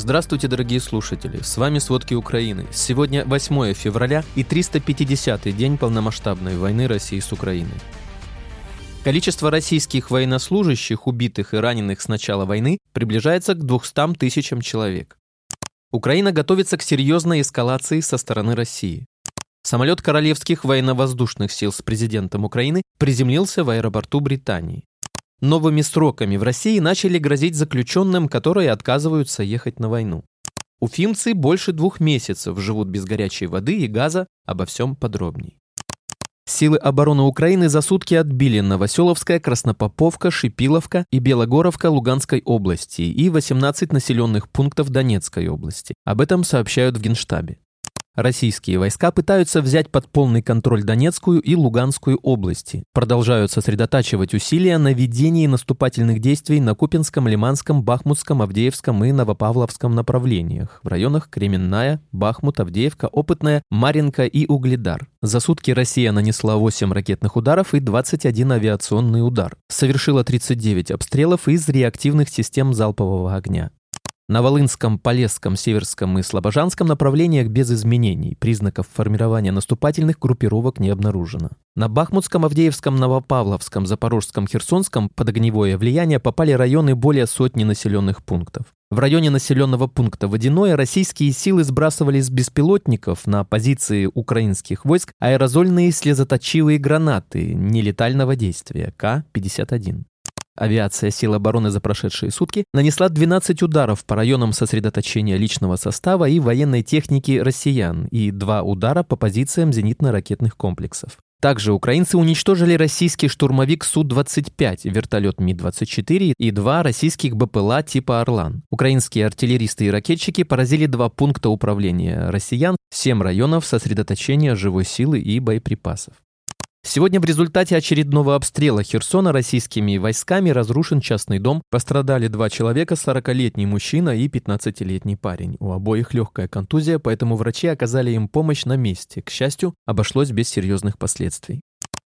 Здравствуйте, дорогие слушатели, с вами «Сводки Украины». Сегодня 8 февраля и 350-й день полномасштабной войны России с Украиной. Количество российских военнослужащих, убитых и раненых с начала войны, приближается к 200 тысячам человек. Украина готовится к серьезной эскалации со стороны России. Самолет Королевских военно-воздушных сил с президентом Украины приземлился в аэропорту Британии. Новыми сроками в России начали грозить заключенным, которые отказываются ехать на войну. Уфимцы больше 2 месяцев живут без горячей воды и газа. Обо всем подробней. Силы обороны Украины за сутки отбили Новоселовская, Краснопоповка, Шипиловка и Белогоровка Луганской области и 18 населенных пунктов Донецкой области. Об этом сообщают в Генштабе. Российские войска пытаются взять под полный контроль Донецкую и Луганскую области. Продолжают сосредотачивать усилия на ведении наступательных действий на Купинском, Лиманском, Бахмутском, Авдеевском и Новопавловском направлениях в районах Кременная, Бахмут, Авдеевка, Опытная, Марьинка и Угледар. За сутки Россия нанесла 8 ракетных ударов и 21 авиационный удар. Совершила 39 обстрелов из реактивных систем залпового огня. На Волынском, Полесском, Северском и Слобожанском направлениях без изменений. Признаков формирования наступательных группировок не обнаружено. На Бахмутском, Авдеевском, Новопавловском, Запорожском, Херсонском под огневое влияние попали районы более сотни населенных пунктов. В районе населенного пункта Водяное российские силы сбрасывали с беспилотников на позиции украинских войск аэрозольные слезоточивые гранаты нелетального действия К-51. Авиация сил обороны за прошедшие сутки нанесла 12 ударов по районам сосредоточения личного состава и военной техники россиян и 2 удара по позициям зенитно-ракетных комплексов. Также украинцы уничтожили российский штурмовик Су-25, вертолет Ми-24 и 2 российских БПЛА типа «Орлан». Украинские артиллеристы и ракетчики поразили 2 пункта управления россиян, 7 районов сосредоточения живой силы и боеприпасов. Сегодня в результате очередного обстрела Херсона российскими войсками разрушен частный дом. Пострадали 2 человека, 40-летний мужчина и 15-летний парень. У обоих легкая контузия, поэтому врачи оказали им помощь на месте. К счастью, обошлось без серьезных последствий.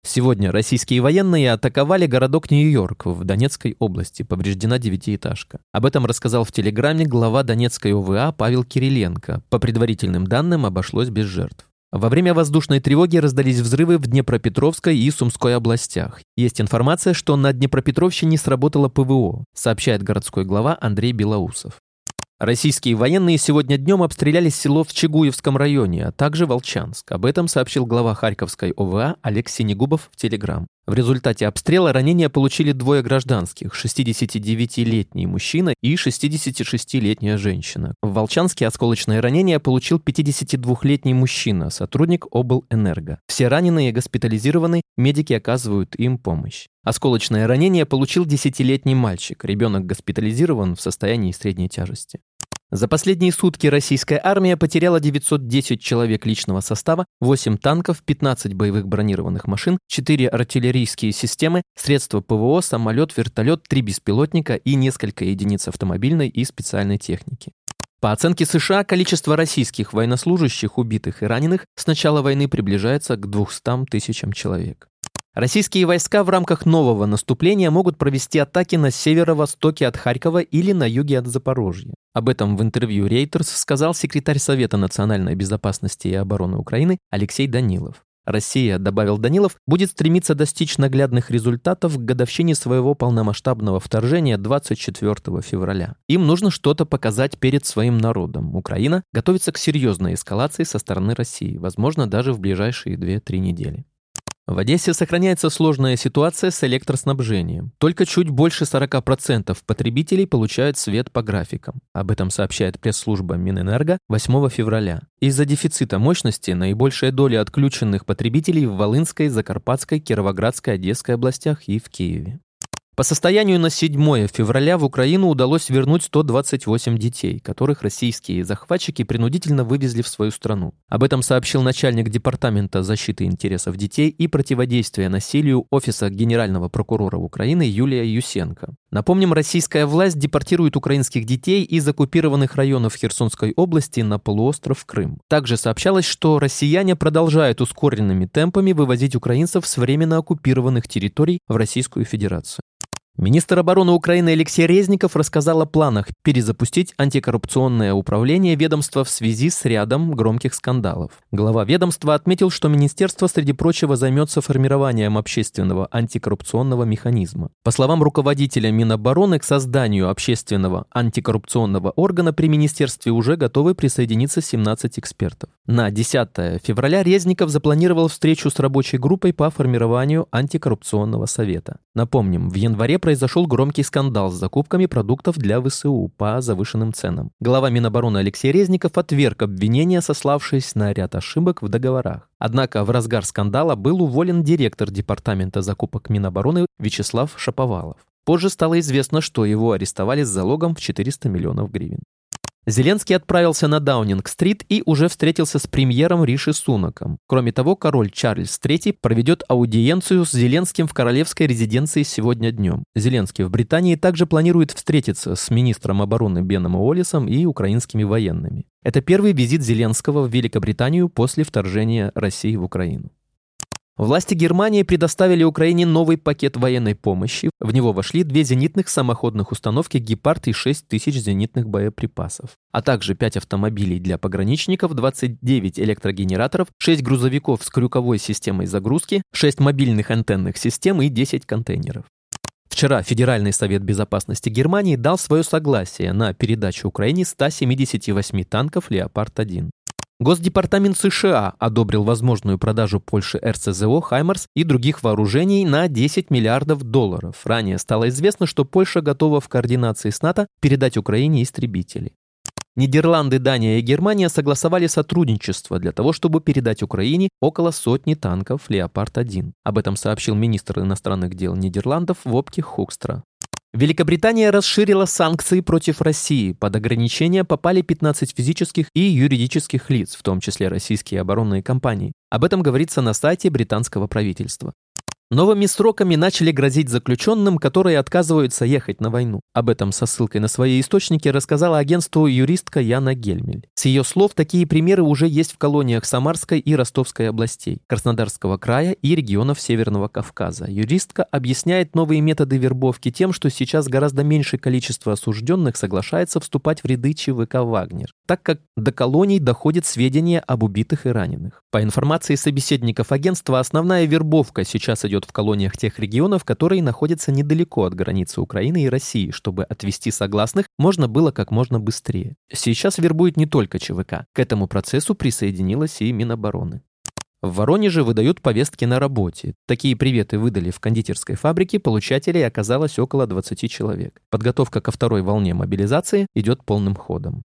Сегодня российские военные атаковали городок Нью-Йорк в Донецкой области. Повреждена 9-этажка. Об этом рассказал в Телеграме глава Донецкой ОВА Павел Кириленко. По предварительным данным, обошлось без жертв. Во время воздушной тревоги раздались взрывы в Днепропетровской и Сумской областях. Есть информация, что на Днепропетровщине сработало ПВО, сообщает городской глава Андрей Белоусов. Российские военные сегодня днем обстреляли село в Чигуевском районе, а также Волчанск. Об этом сообщил глава Харьковской ОВА Олег Синегубов в Телеграм. В результате обстрела ранения получили 2 гражданских, 69-летний мужчина и 66-летняя женщина. В Волчанске осколочное ранение получил 52-летний мужчина, сотрудник облэнерго. Все раненые госпитализированы, медики оказывают им помощь. Осколочное ранение получил 10-летний мальчик. Ребенок госпитализирован в состоянии средней тяжести. За последние сутки российская армия потеряла 910 человек личного состава, 8 танков, 15 боевых бронированных машин, 4 артиллерийские системы, средства ПВО, самолет, вертолет, 3 беспилотника и несколько единиц автомобильной и специальной техники. По оценке США, количество российских военнослужащих, убитых и раненых с начала войны приближается к 200 тысячам человек. Российские войска в рамках нового наступления могут провести атаки на северо-востоке от Харькова или на юге от Запорожья. Об этом в интервью Reuters сказал секретарь Совета национальной безопасности и обороны Украины Алексей Данилов. Россия, добавил Данилов, будет стремиться достичь наглядных результатов к годовщине своего полномасштабного вторжения 24 февраля. Им нужно что-то показать перед своим народом. Украина готовится к серьезной эскалации со стороны России, возможно, даже в ближайшие 2-3 недели. В Одессе сохраняется сложная ситуация с электроснабжением. Только чуть больше 40% потребителей получают свет по графикам. Об этом сообщает пресс-служба Минэнерго 8 февраля. Из-за дефицита мощности наибольшая доля отключенных потребителей в Волынской, Закарпатской, Кировоградской, Одесской областях и в Киеве. По состоянию на 7 февраля в Украину удалось вернуть 128 детей, которых российские захватчики принудительно вывезли в свою страну. Об этом сообщил начальник Департамента защиты интересов детей и противодействия насилию Офиса Генерального прокурора Украины Юлия Юсенко. Напомним, российская власть депортирует украинских детей из оккупированных районов Херсонской области на полуостров Крым. Также сообщалось, что россияне продолжают ускоренными темпами вывозить украинцев с временно оккупированных территорий в Российскую Федерацию. Министр обороны Украины Алексей Резников рассказал о планах перезапустить антикоррупционное управление ведомства в связи с рядом громких скандалов. Глава ведомства отметил, что министерство, среди прочего, займется формированием общественного антикоррупционного механизма. По словам руководителя Минобороны, к созданию общественного антикоррупционного органа при министерстве уже готовы присоединиться 17 экспертов. На 10 февраля Резников запланировал встречу с рабочей группой по формированию антикоррупционного совета. Напомним, в январе произошел громкий скандал с закупками продуктов для ВСУ по завышенным ценам. Глава Минобороны Алексей Резников отверг обвинения, сославшись на ряд ошибок в договорах. Однако в разгар скандала был уволен директор департамента закупок Минобороны Вячеслав Шаповалов. Позже стало известно, что его арестовали с залогом в 400 миллионов гривен. Зеленский отправился на Даунинг-стрит и уже встретился с премьером Риши Сунаком. Кроме того, король Чарльз III проведет аудиенцию с Зеленским в королевской резиденции сегодня днем. Зеленский в Британии также планирует встретиться с министром обороны Беном Уоллесом и украинскими военными. Это первый визит Зеленского в Великобританию после вторжения России в Украину. Власти Германии предоставили Украине новый пакет военной помощи. В него вошли 2 зенитных самоходных установки «Гепард» и 6000 зенитных боеприпасов, а также 5 автомобилей для пограничников, 29 электрогенераторов, 6 грузовиков с крюковой системой загрузки, 6 мобильных антенных систем и 10 контейнеров. Вчера Федеральный совет безопасности Германии дал свое согласие на передачу Украине 178 танков «Леопард-1». Госдепартамент США одобрил возможную продажу Польши РСЗО, «Хаймарс» и других вооружений на 10 миллиардов долларов. Ранее стало известно, что Польша готова в координации с НАТО передать Украине истребители. Нидерланды, Дания и Германия согласовали сотрудничество для того, чтобы передать Украине около сотни танков «Леопард-1». Об этом сообщил министр иностранных дел Нидерландов Вопке Хукстра. Великобритания расширила санкции против России. Под ограничения попали 15 физических и юридических лиц, в том числе российские оборонные компании. Об этом говорится на сайте британского правительства. Новыми сроками начали грозить заключенным, которые отказываются ехать на войну. Об этом со ссылкой на свои источники рассказала агентству юристка Яна Гельмель. С ее слов, такие примеры уже есть в колониях Самарской и Ростовской областей, Краснодарского края и регионов Северного Кавказа. Юристка объясняет новые методы вербовки тем, что сейчас гораздо меньшее количество осужденных соглашается вступать в ряды ЧВК «Вагнер», так как до колоний доходят сведения об убитых и раненых. По информации собеседников агентства, основная вербовка сейчас идет в колониях тех регионов, которые находятся недалеко от границы Украины и России, чтобы отвести согласных можно было как можно быстрее. Сейчас вербуют не только ЧВК. К этому процессу присоединилась и Минобороны. В Воронеже выдают повестки на работе. Такие приветы выдали в кондитерской фабрике, получателей оказалось около 20 человек. Подготовка ко второй волне мобилизации идет полным ходом.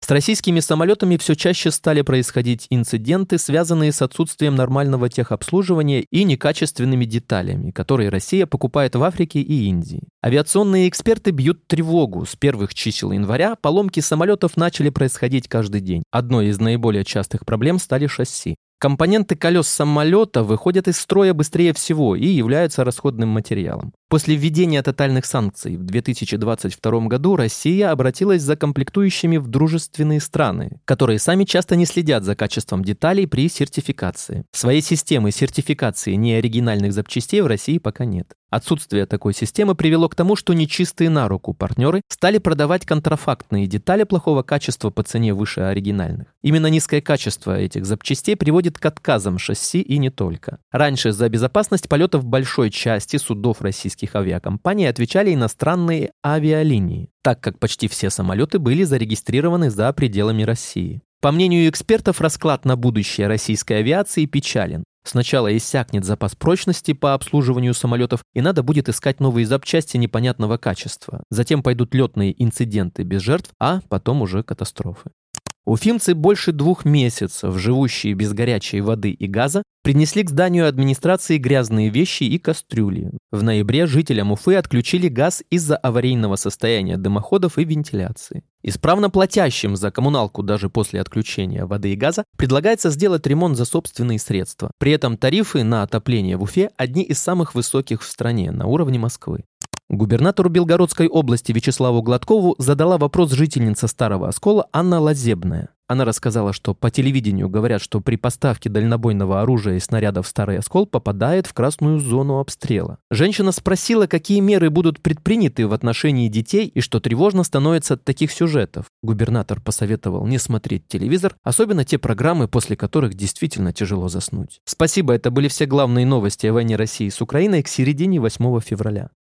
С российскими самолетами все чаще стали происходить инциденты, связанные с отсутствием нормального техобслуживания и некачественными деталями, которые Россия покупает в Африке и Индии. Авиационные эксперты бьют тревогу. С первых чисел января поломки самолетов начали происходить каждый день. Одной из наиболее частых проблем стали шасси. Компоненты колес самолета выходят из строя быстрее всего и являются расходным материалом. После введения тотальных санкций в 2022 году Россия обратилась за комплектующими в дружественные страны, которые сами часто не следят за качеством деталей при сертификации. Своей системы сертификации неоригинальных запчастей в России пока нет. Отсутствие такой системы привело к тому, что нечистые на руку партнеры стали продавать контрафактные детали плохого качества по цене выше оригинальных. Именно низкое качество этих запчастей приводит к отказам шасси и не только. Раньше за безопасность полетов большой части судов российских авиакомпаний отвечали иностранные авиалинии, так как почти все самолеты были зарегистрированы за пределами России. По мнению экспертов, расклад на будущее российской авиации печален. Сначала иссякнет запас прочности по обслуживанию самолетов, и надо будет искать новые запчасти непонятного качества. Затем пойдут летные инциденты без жертв, а потом уже катастрофы. Уфимцы больше 2 месяцев, живущие без горячей воды и газа, принесли к зданию администрации грязные вещи и кастрюли. В ноябре жителям Уфы отключили газ из-за аварийного состояния дымоходов и вентиляции. Исправно платящим за коммуналку даже после отключения воды и газа предлагается сделать ремонт за собственные средства. При этом тарифы на отопление в Уфе одни из самых высоких в стране, на уровне Москвы. Губернатору Белгородской области Вячеславу Гладкову задала вопрос жительница Старого Оскола Анна Лазебная. Она рассказала, что по телевидению говорят, что при поставке дальнобойного оружия и снарядов «Старый оскол» попадает в красную зону обстрела. Женщина спросила, какие меры будут предприняты в отношении детей и что тревожно становится от таких сюжетов. Губернатор посоветовал не смотреть телевизор, особенно те программы, после которых действительно тяжело заснуть. Спасибо, это были все главные новости о войне России с Украиной к середине 8 февраля.